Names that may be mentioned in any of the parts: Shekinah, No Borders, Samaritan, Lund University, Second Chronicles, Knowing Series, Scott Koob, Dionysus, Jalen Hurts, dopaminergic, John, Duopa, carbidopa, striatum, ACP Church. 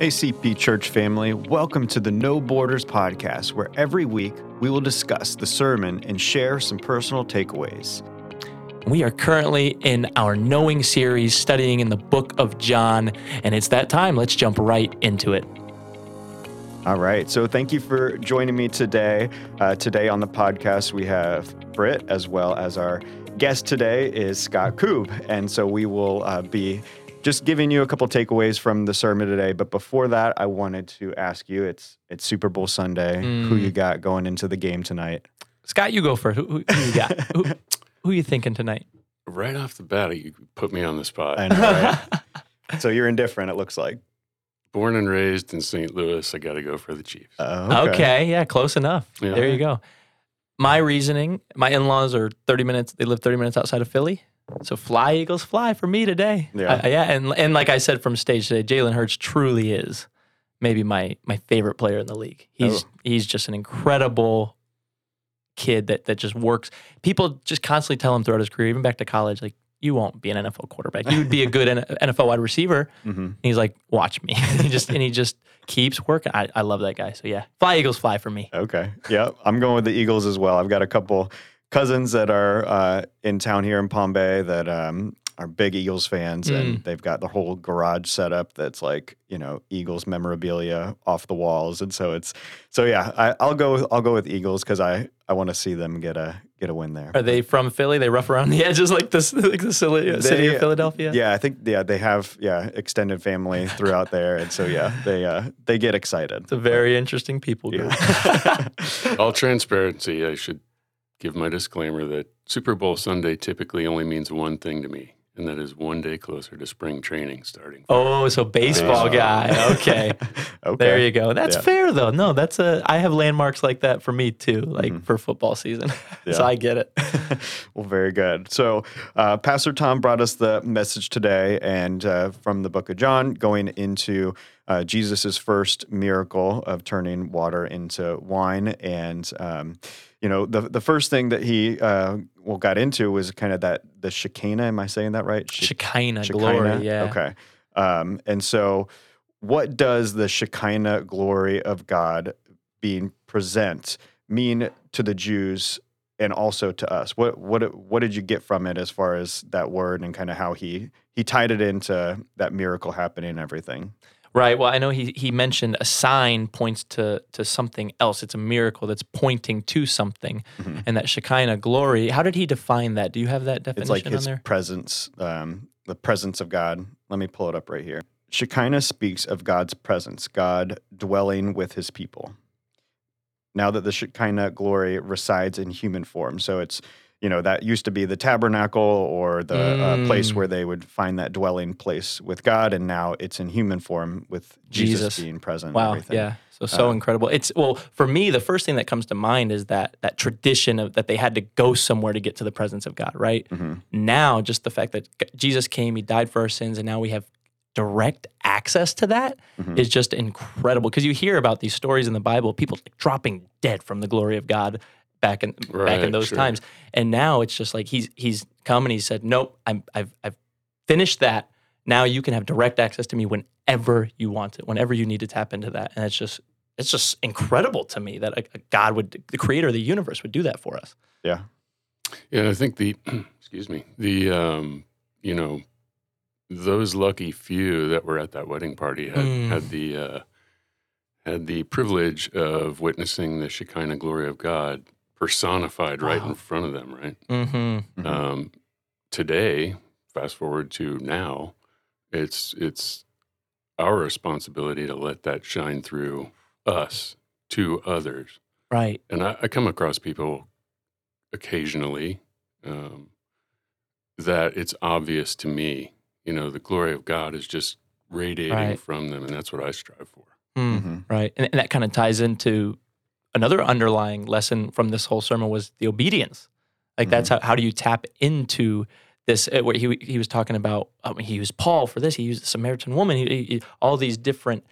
ACP Church family, welcome to the No Borders podcast, where every week we will discuss the sermon and share some personal takeaways. We are currently in our Knowing series, studying in the book of John, and it's that time. Let's jump right into it. All right, so thank you for joining me today. Today on the podcast, we have Britt, as well as our guest today is Scott Koob, and so we will be just giving you a couple takeaways from the sermon today. But before that, I wanted to ask you, it's Super Bowl Sunday. Who you got going into the game tonight? Scott, you go first. Who you got? Who are you thinking tonight? Right off the bat, you put me on the spot. I know, right? So you're indifferent, it looks like. Born and raised in St. Louis, I got to go for the Chiefs. Okay, yeah, close enough. Yeah. There you go. My reasoning, my in-laws are 30 minutes, they live 30 minutes outside of Philly. So fly, Eagles, fly for me today. Yeah, and like I said from stage today, Jalen Hurts truly is maybe my favorite player in the league. He's just an incredible kid that just works. People just constantly tell him throughout his career, even back to college, like, you won't be an NFL quarterback. You would be a good NFL wide receiver. Mm-hmm. And he's like, watch me. and he just keeps working. I love that guy. So yeah, fly, Eagles, fly for me. Okay. Yeah, I'm going with the Eagles as well. I've got a couple cousins that are in town here in Palm Bay that are big Eagles fans, and they've got the whole garage set up that's like, you know, Eagles memorabilia off the walls, and I'll go with Eagles because I want to see them get a win there. Are they from Philly? They rough around the edges like the city of Philadelphia. Yeah, I think they have extended family throughout there, and so they get excited. It's a very interesting people group. Yeah. All transparency, I should give my disclaimer that Super Bowl Sunday typically only means one thing to me, and that is one day closer to spring training starting. Oh, so baseball guy. Okay. There you go. That's fair, though. No, I have landmarks like that for me, too, for football season. Yeah. So I get it. Well, very good. So Pastor Tom brought us the message today, and from the book of John, going into Jesus' first miracle of turning water into wine, and the first thing that he got into was kind of that the Shekinah. Am I saying that right? Shekinah. Glory. Yeah. Okay. And so, what does the Shekinah glory of God being present mean to the Jews and also to us? What did you get from it as far as that word and kind of how he tied it into that miracle happening and everything? Right. Well, I know he mentioned a sign points to something else. It's a miracle that's pointing to something, and that Shekinah glory. How did he define that? Do you have that definition on there? It's like his presence, the presence of God. Let me pull it up right here. Shekinah speaks of God's presence, God dwelling with his people. Now that the Shekinah glory resides in human form, so it's, that used to be the tabernacle or the place where they would find that dwelling place with God, and now it's in human form with Jesus being present. Wow, and everything. Yeah, so incredible. For me, the first thing that comes to mind is that tradition of that they had to go somewhere to get to the presence of God, right? Mm-hmm. Now, just the fact that Jesus came, he died for our sins, and now we have direct access to that is just incredible. Because you hear about these stories in the Bible, people dropping dead from the glory of God, back in those times, and now it's just like he's come and he said, "Nope, I've finished that. Now you can have direct access to me whenever you want it, whenever you need to tap into that." And it's just incredible to me that a God would, the Creator of the universe, would do that for us. Yeah, yeah. And I think those lucky few that were at that wedding party had the privilege of witnessing the Shekinah glory of God personified right in front of them, right? Mm-hmm. Today, fast forward to now, it's our responsibility to let that shine through us to others. Right. And I come across people occasionally that it's obvious to me, the glory of God is just radiating from them, and that's what I strive for. Mm-hmm. Right. And that kind of ties into another underlying lesson from this whole sermon was the obedience. Like that's how do you tap into this? What he was talking about, he used Paul for this. He used the Samaritan woman. He all these different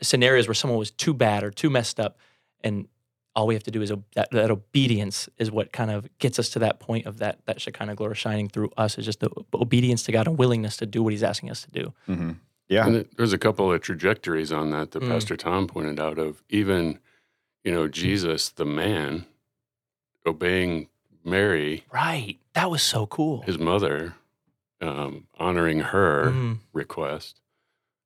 scenarios where someone was too bad or too messed up, and all we have to do is that obedience is what kind of gets us to that point of that Shekinah glory shining through us. Is just the obedience to God and willingness to do what He's asking us to do. Mm-hmm. Yeah. And there's a couple of trajectories on that that Pastor Tom pointed out of even, you know, Jesus, the man, obeying Mary. Right. That was so cool. His mother, honoring her request.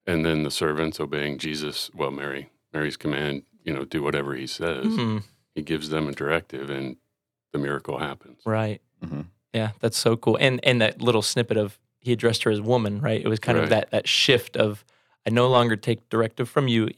And then the servants obeying Jesus, well, Mary's command, you know, do whatever he says. Mm-hmm. He gives them a directive and the miracle happens. Right. Mm-hmm. Yeah, that's so cool. And that little snippet of he addressed her as woman, right? It was kind of that shift of I no longer take directive from you,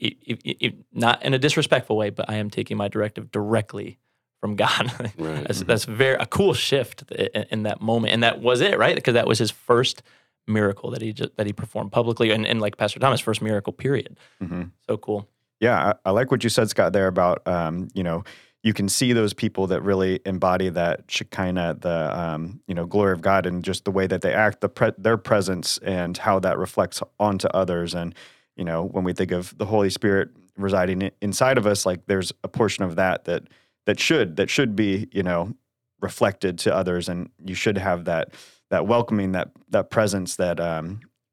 not in a disrespectful way, but I am taking my directive directly from God. Right. That's a cool shift in that moment. And that was it, right? Because that was his first miracle that he performed publicly, and like Pastor Thomas, first miracle, period. Mm-hmm. So cool. Yeah, I like what you said, Scott, there about, you know, you can see those people that really embody that Shekinah, the, you know, glory of God, and just the way that they act, their presence and how that reflects onto others. And, you know, when we think of the Holy Spirit residing inside of us, like there's a portion of that should be, you know, reflected to others. And you should have that welcoming, that presence that,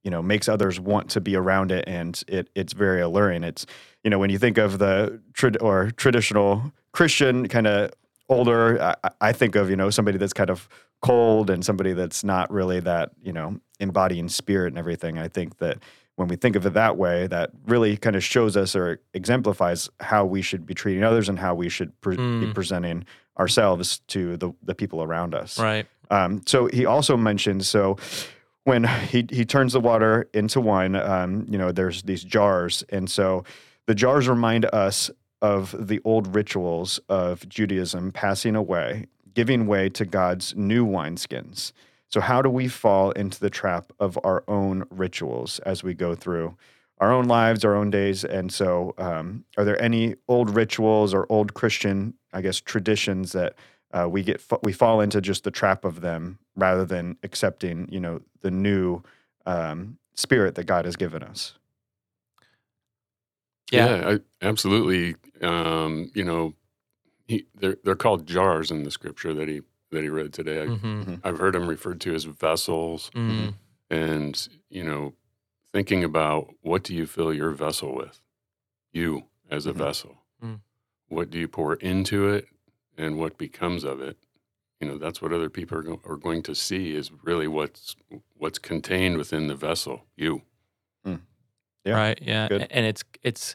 you know, makes others want to be around it, and it's very alluring. It's, you know, when you think of the traditional Christian kind of older, I think of, you know, somebody that's kind of cold and somebody that's not really that, you know, embodying spirit and everything. I think that when we think of it that way, that really kind of shows us or exemplifies how we should be treating others and how we should be presenting ourselves to the people around us. Right. So he also mentioned, when he turns the water into wine, you know, there's these jars. And so the jars remind us of the old rituals of Judaism passing away, giving way to God's new wineskins. So how do we fall into the trap of our own rituals as we go through our own lives, our own days? And so are there any old rituals or old Christian, I guess, traditions that we fall into just the trap of them rather than accepting, you know, the new spirit that God has given us? Yeah, absolutely. You know, they're called jars in the scripture that he read today. I've heard them referred to as vessels, and you know, thinking about what do you fill your vessel with? You as a vessel, what do you pour into it? And what becomes of it, you know, that's what other people are going to see is really what's contained within the vessel, you. Mm. Yeah. Right, yeah. Good. And it's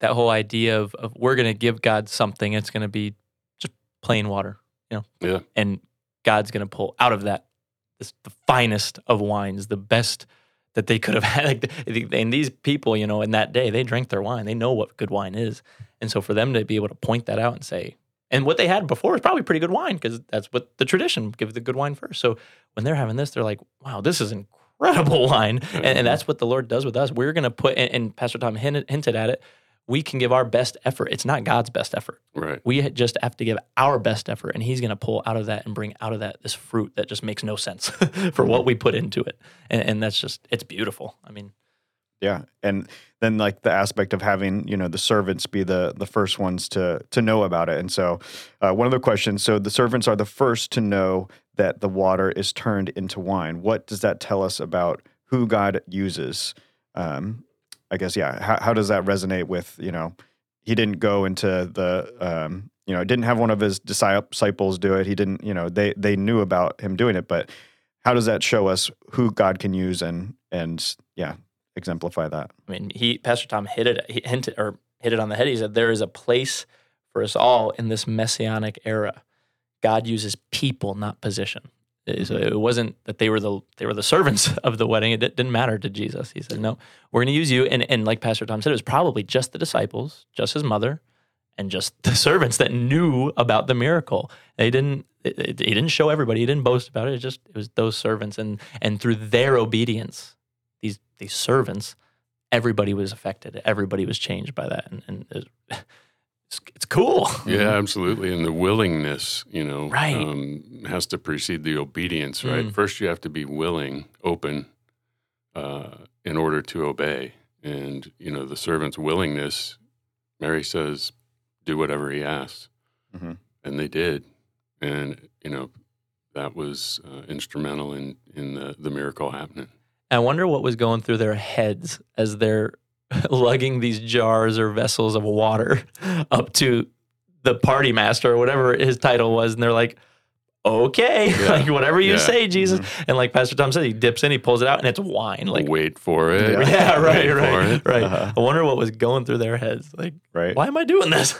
that whole idea of we're going to give God something, it's going to be just plain water, you know? Yeah. And God's going to pull out of that the finest of wines, the best that they could have had. And these people, you know, in that day, they drank their wine. They know what good wine is. And so for them to be able to point that out and say, and what they had before was probably pretty good wine because that's what the tradition, give the good wine first. So when they're having this, they're like, wow, this is incredible wine. And that's what the Lord does with us. We're going to put, and Pastor Tom hinted at it, we can give our best effort. It's not God's best effort. Right. We just have to give our best effort, and he's going to pull out of that and bring out of that this fruit that just makes no sense for what we put into it. And that's just, it's beautiful. I mean. Yeah, and then like the aspect of having, you know, the servants be the first ones to know about it. And so one of the questions, so the servants are the first to know that the water is turned into wine. What does that tell us about who God uses? I guess, yeah, how does that resonate with, you know, he didn't go into the, you know, didn't have one of his disciples do it. He didn't, you know, they knew about him doing it, but how does that show us who God can use and yeah. Exemplify that. I mean, Pastor Tom hit it on the head. He said, there is a place for us all in this messianic era. God uses people, not position. So it wasn't that they were the servants of the wedding. It didn't matter to Jesus. He said, no, we're going to use you. And like Pastor Tom said, it was probably just the disciples, just his mother, and just the servants that knew about the miracle. He didn't show everybody. He didn't boast about it. It was those servants. And through their obedience, these servants, everybody was affected. Everybody was changed by that. And it's cool. Yeah, absolutely. And the willingness, you know, has to precede the obedience, right? First, you have to be willing, open, in order to obey. And, you know, the servant's willingness, Mary says, do whatever he asks. Mm-hmm. And they did. And, you know, that was instrumental in the miracle happening. And I wonder what was going through their heads as they're lugging these jars or vessels of water up to the party master or whatever his title was. And they're like, okay, like whatever you say, Jesus. Mm-hmm. And like Pastor Tom said, he dips in, he pulls it out, and it's wine. Like, wait for it. Yeah, right. Uh-huh. I wonder what was going through their heads. Like, why am I doing this?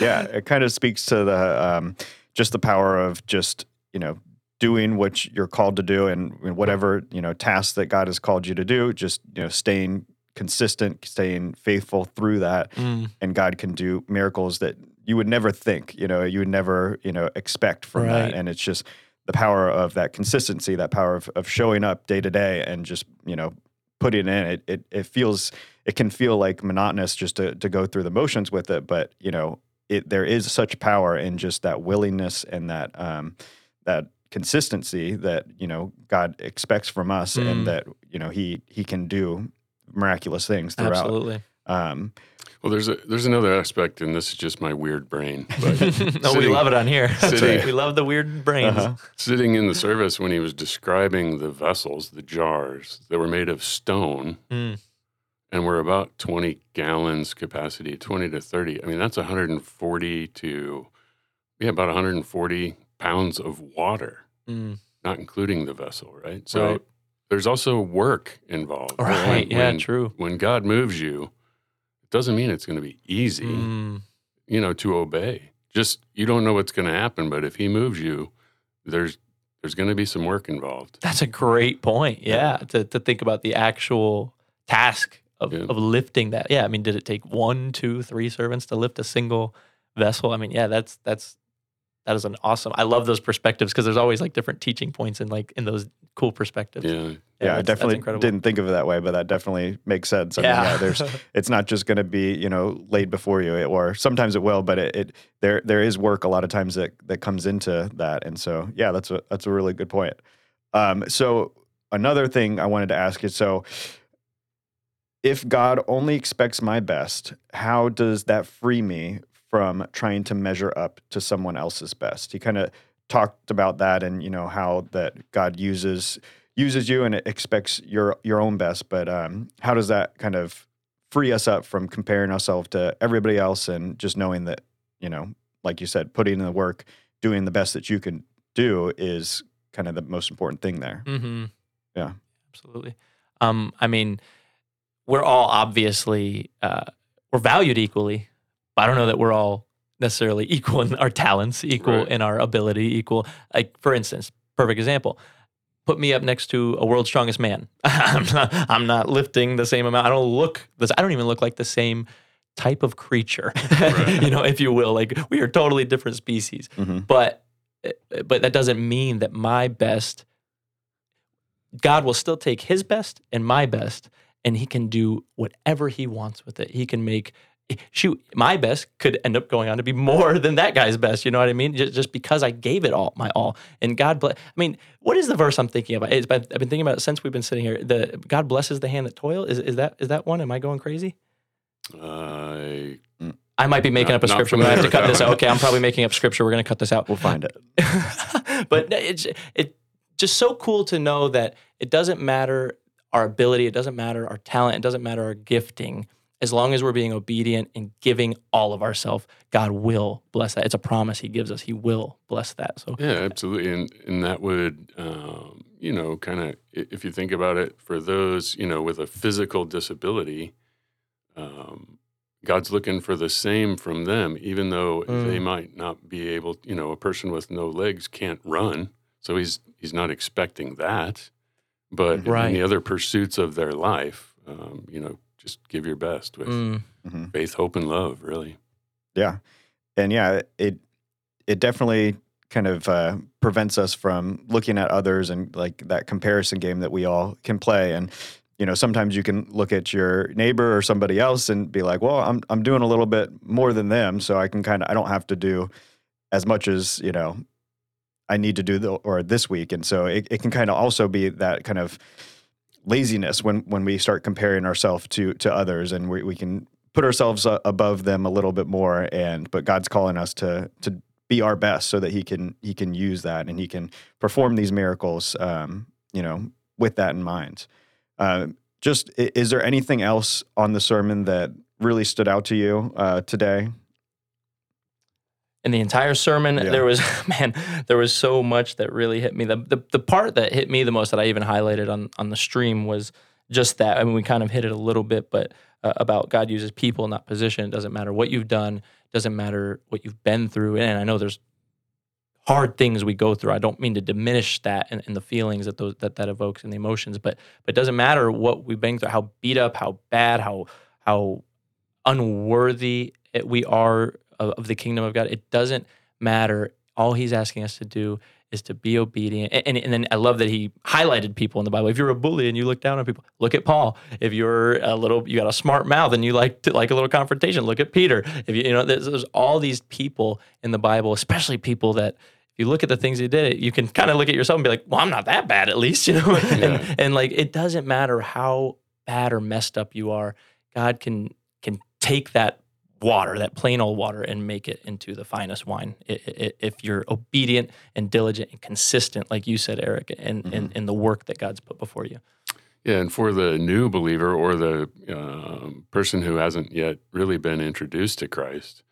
Yeah, it kind of speaks to the just the power of just, you know, doing what you're called to do, and whatever, you know, task that God has called you to do, just, you know, staying consistent, staying faithful through that, and God can do miracles that you would never think, you know, you would never, you know, expect from that. And it's just the power of that consistency, that power of showing up day to day and just, you know, putting it in. It feels, it can feel like monotonous just to go through the motions with it, but, you know, there is such power in just that willingness and that that consistency that, you know, God expects from us, and that, you know, He can do miraculous things throughout. Absolutely. Well, there's another aspect, and this is just my weird brain. But we love it on here. We love the weird brains. Uh-huh. Sitting in the service when he was describing the vessels, the jars that were made of stone. And we're about 20 gallons capacity, 20 to 30. I mean, that's 140 to about 140 pounds of water, not including the vessel, right? So there's also work involved. Right, true. When God moves you, it doesn't mean it's going to be easy, you know, to obey. Just, you don't know what's going to happen, but if he moves you, there's going to be some work involved. That's a great point, to think about the actual task of lifting that. Yeah, I mean, did it take 1, 2, 3 servants to lift a single vessel? I mean, yeah, that is an awesome. I love those perspectives because there's always like different teaching points and like in those cool perspectives. Yeah, I definitely didn't think of it that way, but that definitely makes sense. I mean, there's it's not just going to be, you know, laid before you, or sometimes it will, but there is work a lot of times that comes into that, and so yeah, that's a really good point. So another thing I wanted to ask is so. If God only expects my best, how does that free me from trying to measure up to someone else's best? He kind of talked about that, and you know how that God uses you and it expects your own best. But how does that kind of free us up from comparing ourselves to everybody else and just knowing that, you know, like you said, putting in the work, doing the best that you can do is kind of the most important thing there. Mm-hmm. Yeah, absolutely. I mean. We're all obviously, we're valued equally, but I don't know that we're all necessarily equal in our talents, equal in our ability, equal. Like, for instance, perfect example, put me up next to a world's strongest man. I'm not lifting the same amount. I don't even look like the same type of creature, you know, if you will. Like, we are totally different species. Mm-hmm. But that doesn't mean that my best, God will still take his best and my best, and he can do whatever he wants with it. He can make, my best could end up going on to be more than that guy's best. You know what I mean? Just because I gave it all, my all. And God bless, I mean, what is the verse I'm thinking about? I've been thinking about it since we've been sitting here. God blesses the hand that toil. Is that one? Am I going crazy? I might be making up a scripture. We're going to have to cut this out. Okay, I'm probably making up scripture. We're going to cut this out. We'll find it. But it's just so cool to know that it doesn't matter our ability, it doesn't matter our talent, it doesn't matter our gifting. As long as we're being obedient and giving all of ourselves, God will bless that. It's a promise he gives us. He will bless that. So yeah, absolutely. And that would, you know, kind of, if you think about it, for those, you know, with a physical disability, God's looking for the same from them, even though they might not be able, you know, a person with no legs can't run. So he's not expecting that. But in the other pursuits of their life, you know, just give your best with faith, hope, and love, really. Yeah. And yeah, it definitely kind of prevents us from looking at others and like that comparison game that we all can play. And, you know, sometimes you can look at your neighbor or somebody else and be like, well, I'm doing a little bit more than them, so I can I don't have to do as much as, you know, I need to do this week. And so it can kind of also be that kind of laziness when we start comparing ourselves to others, and we can put ourselves above them a little bit more, but God's calling us to be our best so that he can use that and he can perform these miracles, you know, with that in mind. Just, is there anything else on the sermon that really stood out to you today? In the entire sermon, yeah. there was so much that really hit me. The part that hit me the most that I even highlighted on the stream was just that. I mean, we kind of hit it a little bit, but about God uses people, not position. It doesn't matter what you've done. It doesn't matter what you've been through. And I know there's hard things we go through. I don't mean to diminish that and the feelings that evokes and the emotions, but it doesn't matter what we've been through, how beat up, how bad, how unworthy we are of the kingdom of God. It doesn't matter. All he's asking us to do is to be obedient. And then I love that he highlighted people in the Bible. If you're a bully and you look down on people, look at Paul. If you're you got a smart mouth and you like a little confrontation, look at Peter. If there's all these people in the Bible, especially people that if you look at the things they did, you can kind of look at yourself and be like, well, I'm not that bad at least, Yeah. And like, it doesn't matter how bad or messed up you are. God can take that water, that plain old water, and make it into the finest wine. If you're obedient and diligent and consistent, like you said, Eric, in the work that God's put before you. Yeah, and for the new believer or the person who hasn't yet really been introduced to Christ,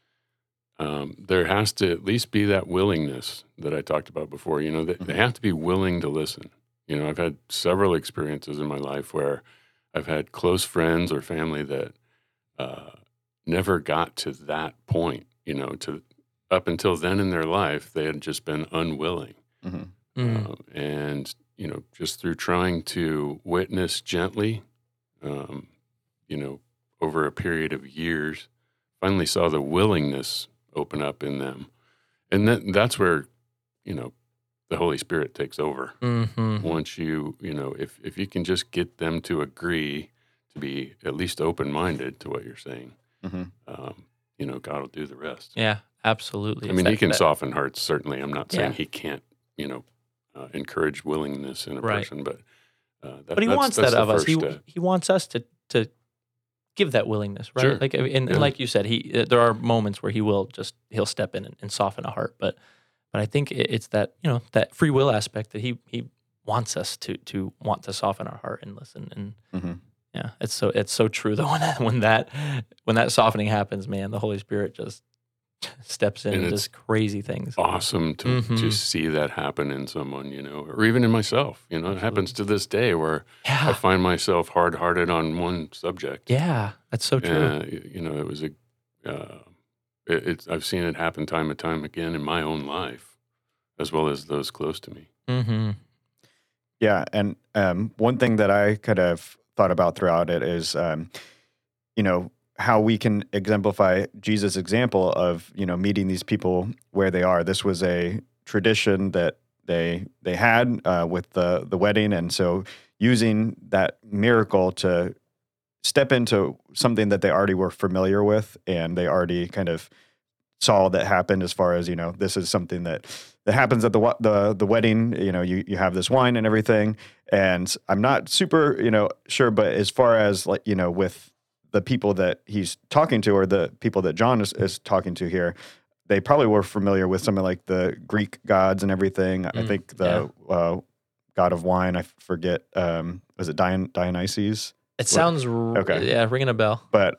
there has to at least be that willingness that I talked about before. They have to be willing to listen. I've had several experiences in my life where I've had close friends or family that never got to that point, to up until then in their life, they had just been unwilling. Mm-hmm. Mm-hmm. And, just through trying to witness gently, over a period of years, finally saw the willingness open up in them. And that's where, the Holy Spirit takes over. Mm-hmm. Once if you can just get them to agree to be at least open-minded to what you're saying. Mm-hmm. God will do the rest. Yeah, absolutely. I mean, he can soften hearts, certainly. I'm not saying he can't, encourage willingness in a person, but he wants that of us. He wants us to give that willingness, right? Sure. And like you said, there are moments where he'll step in and soften a heart, but I think it's that that free will aspect that he wants us to want to soften our heart and listen and. Mm-hmm. Yeah, it's so true though. When that softening happens, man, the Holy Spirit just steps in and does crazy things. Awesome to see that happen in someone, or even in myself. It happens to this day where I find myself hard-hearted on one subject. Yeah, that's so true. It was I've seen it happen time and time again in my own life, as well as those close to me. Mm-hmm. Yeah, and one thing that I could have thought about throughout it is, how we can exemplify Jesus' example of, meeting these people where they are. This was a tradition that they had with the wedding. And so using that miracle to step into something that they already were familiar with and they already kind of saw that happened as far as, this is something that happens at the wedding, you have this wine and everything. And I'm not super, sure, but as far as like, with the people that he's talking to or the people that John is talking to here, they probably were familiar with something like the Greek gods and everything. I think god of wine, I forget, was it Dionysus? It sounds okay. Yeah, ringing a bell. But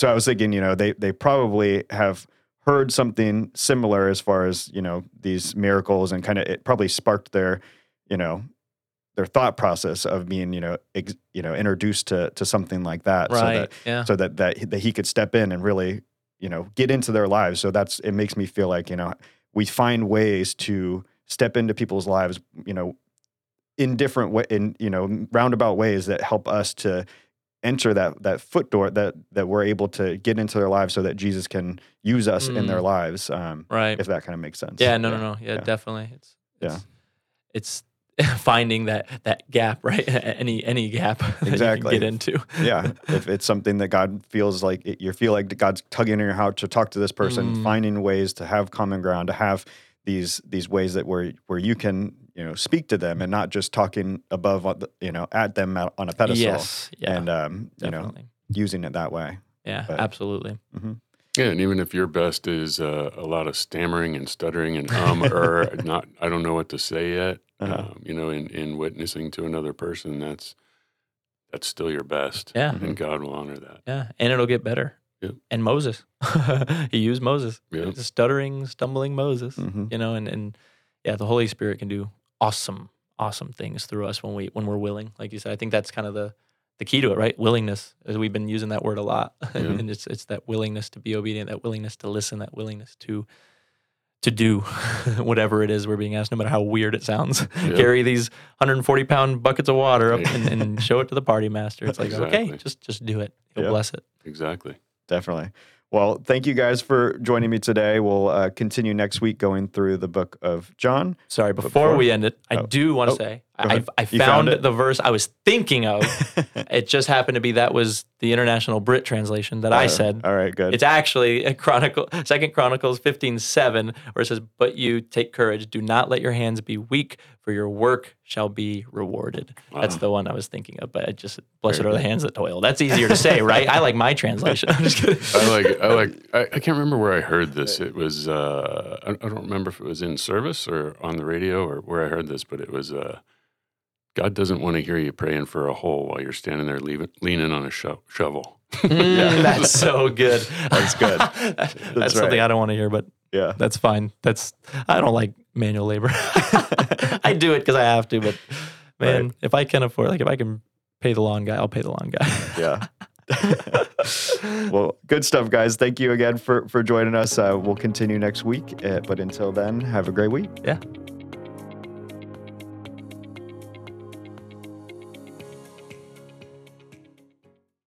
so I was thinking, they probably have heard something similar as far as, these miracles, and kind of it probably sparked their, their thought process of being, introduced to something like that. Right. So that he could step in and really, get into their lives. So it makes me feel like, we find ways to step into people's lives, in different way, in, roundabout ways that help us to enter that foot door that we're able to get into their lives so that Jesus can use us in their lives. If that kind of makes sense. Yeah, no. Yeah. Definitely. It's finding that gap, right? Any gap exactly. That you can get into. Yeah. If it's something that God feels like, you feel like God's tugging in your heart to talk to this person, finding ways to have common ground, to have these ways that where you can, speak to them and not just talking above, at them on a pedestal. Yes, yeah, and, using it that way. Yeah, absolutely. Mm-hmm. Yeah, and even if your best is a lot of stammering and stuttering and not, I don't know what to say yet, in witnessing to another person, that's that's still your best. Yeah. And God will honor that. Yeah. And it'll get better. Yep. And Moses, he used Moses, yep. Stuttering, stumbling Moses, mm-hmm. you know, and yeah, the Holy Spirit can do awesome things through us when we're willing. Like you said, I think that's kind of the key to it, right? Willingness, as we've been using that word a lot. Yeah. And it's that willingness to be obedient, that willingness to listen, that willingness to do whatever it is we're being asked, no matter how weird it sounds. Yep. Carry these 140-pound buckets of water up and show it to the party master. It's like, exactly. Okay, just do it. He'll bless it. Exactly. Definitely. Well, thank you guys for joining me today. We'll continue next week going through the book of John. Sorry, before we end it, I do want to say I found the verse I was thinking of. It just happened to be that was the International Brit translation that I said. All right, good. It's actually Second Chronicles 15:7, where it says, "But you take courage; do not let your hands be weak, for your work shall be rewarded." Wow. That's the one I was thinking of. But blessed are the hands that toil. That's easier to say, right? I like my translation. I'm just kidding. I can't remember where I heard this. It was I don't remember if it was in service or on the radio or where I heard this, but it was God doesn't want to hear you praying for a hole while you're standing there leaning on a shovel. That's so good. That's good. That's right. Something I don't want to hear, but yeah, that's fine. I don't like manual labor. I do it because I have to, but man, if I can afford, if I can pay the lawn guy, I'll pay the lawn guy. Yeah. Well, good stuff, guys. Thank you again for joining us. We'll continue next week, but until then, have a great week. Yeah.